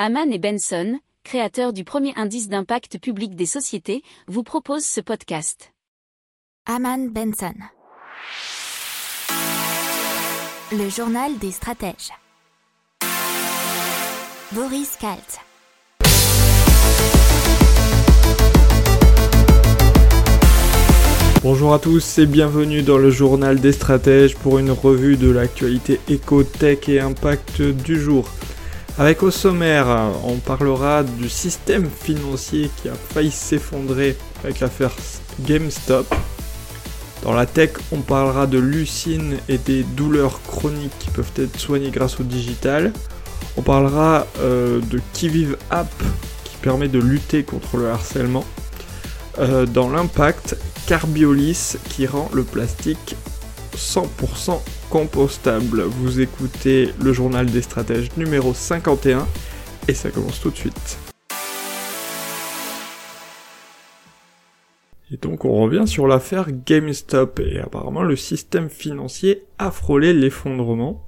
Aman et Benson, créateurs du premier indice d'impact public des sociétés, vous propose ce podcast. Aman Benson. Le journal des stratèges. Boris Kalt. Bonjour à tous et bienvenue dans le journal des stratèges pour une revue de l'actualité éco, tech et impact du jour. Avec au sommaire, on parlera du système financier qui a failli s'effondrer avec l'affaire GameStop. Dans la tech, on parlera de Lucine et des douleurs chroniques qui peuvent être soignées grâce au digital. On parlera de Qwivive App qui permet de lutter contre le harcèlement. Dans l'impact, Carbiolis qui rend le plastique 100% compostable. Vous écoutez le journal des stratèges numéro 51 et ça commence tout de suite. Et donc on revient sur l'affaire GameStop et apparemment le système financier a frôlé l'effondrement.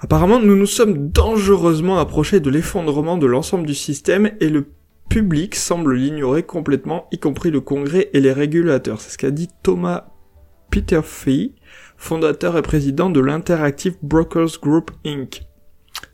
Apparemment nous nous sommes dangereusement approchés de l'effondrement de l'ensemble du système et le public semble l'ignorer complètement, y compris le Congrès et les régulateurs. C'est ce qu'a dit Thomas Peter Fee, fondateur et président de l'Interactive Brokers Group Inc.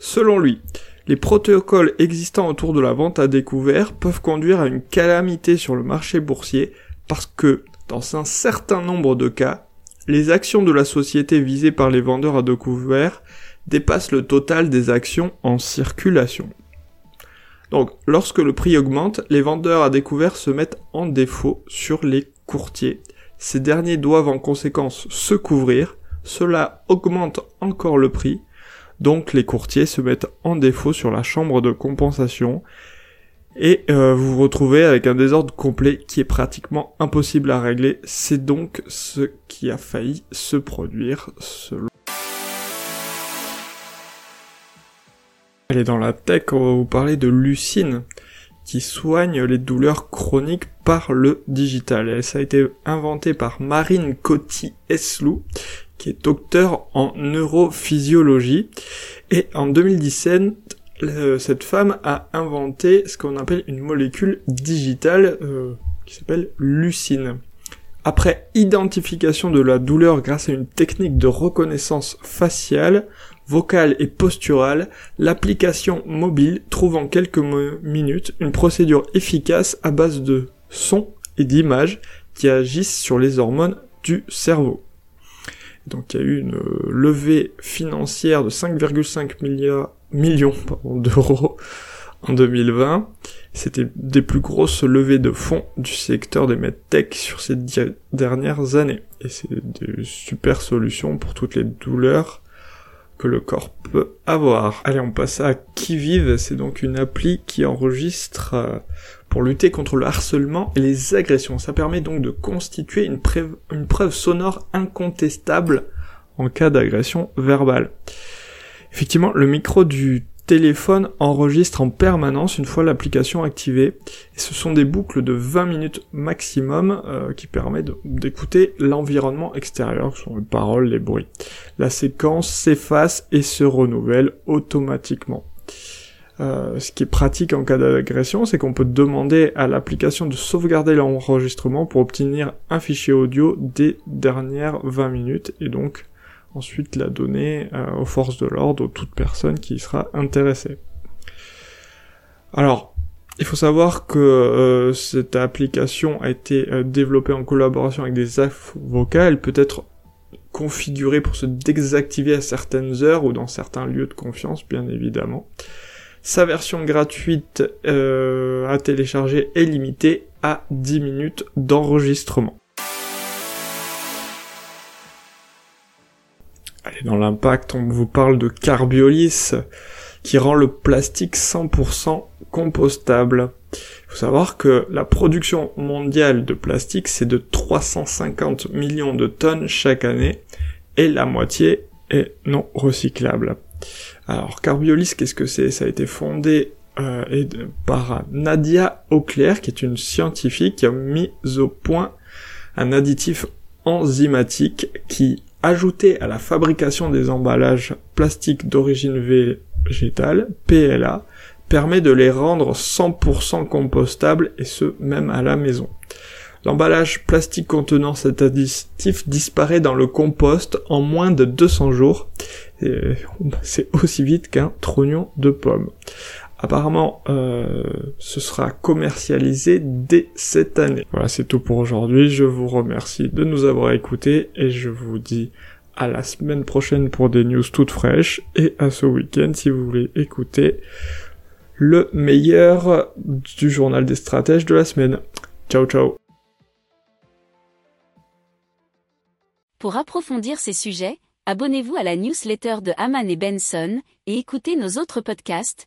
Selon lui, les protocoles existants autour de la vente à découvert peuvent conduire à une calamité sur le marché boursier parce que, dans un certain nombre de cas, les actions de la société visées par les vendeurs à découvert dépassent le total des actions en circulation. Donc, lorsque le prix augmente, les vendeurs à découvert se mettent en défaut sur les courtiers. Ces derniers doivent en conséquence se couvrir. Cela augmente encore le prix. Donc, les courtiers se mettent en défaut sur la chambre de compensation. Et vous vous retrouvez avec un désordre complet qui est pratiquement impossible à régler. C'est donc ce qui a failli se produire selon... Elle est dans la tech, on va vous parler de Lucine, qui soigne les douleurs chroniques par le digital. Et ça a été inventé par Marine Coty Eslou, qui est docteur en neurophysiologie. Et en 2017, cette femme a inventé ce qu'on appelle une molécule digitale qui s'appelle Lucine. Après identification de la douleur grâce à une technique de reconnaissance faciale, vocale et posturale, l'application mobile trouve en quelques minutes une procédure efficace à base de sons et d'images qui agissent sur les hormones du cerveau. Donc il y a eu une levée financière de 5,5 millions d'euros en 2020. C'était des plus grosses levées de fonds du secteur des medtech sur ces dernières années. Et c'est des super solutions pour toutes les douleurs que le corps peut avoir. Allez, on passe à Qwivive, c'est donc une appli qui enregistre pour lutter contre le harcèlement et les agressions. Ça permet donc de constituer une preuve sonore incontestable en cas d'agression verbale. Effectivement, le micro du téléphone enregistre en permanence une fois l'application activée. Et ce sont des boucles de 20 minutes maximum qui permettent d'écouter l'environnement extérieur, que sont les paroles, les bruits. La séquence s'efface et se renouvelle automatiquement. Ce qui est pratique en cas d'agression, c'est qu'on peut demander à l'application de sauvegarder l'enregistrement pour obtenir un fichier audio des dernières 20 minutes et donc ensuite la donner aux forces de l'ordre, aux toute personne qui y sera intéressée. Alors, il faut savoir que cette application a été développée en collaboration avec des avocats. Elle peut être configurée pour se désactiver à certaines heures ou dans certains lieux de confiance, bien évidemment. Sa version gratuite à télécharger est limitée à 10 minutes d'enregistrement. Allez, dans l'impact, on vous parle de Carbiolis, qui rend le plastique 100% compostable. Il faut savoir que la production mondiale de plastique, c'est de 350 millions de tonnes chaque année, et la moitié est non recyclable. Alors, Carbiolis, qu'est-ce que c'est? Ça a été fondé par Nadia Auclair, qui est une scientifique qui a mis au point un additif enzymatique qui, ajouté à la fabrication des emballages plastiques d'origine végétale, PLA, permet de les rendre 100% compostables, et ce, même à la maison. L'emballage plastique contenant cet additif disparaît dans le compost en moins de 200 jours. Et c'est aussi vite qu'un trognon de pomme. Apparemment, ce sera commercialisé dès cette année. Voilà, c'est tout pour aujourd'hui. Je vous remercie de nous avoir écoutés et je vous dis à la semaine prochaine pour des news toutes fraîches et à ce week-end si vous voulez écouter le meilleur du journal des stratèges de la semaine. Ciao, ciao. Pour approfondir ces sujets, abonnez-vous à la newsletter de Aman et Benson et écoutez nos autres podcasts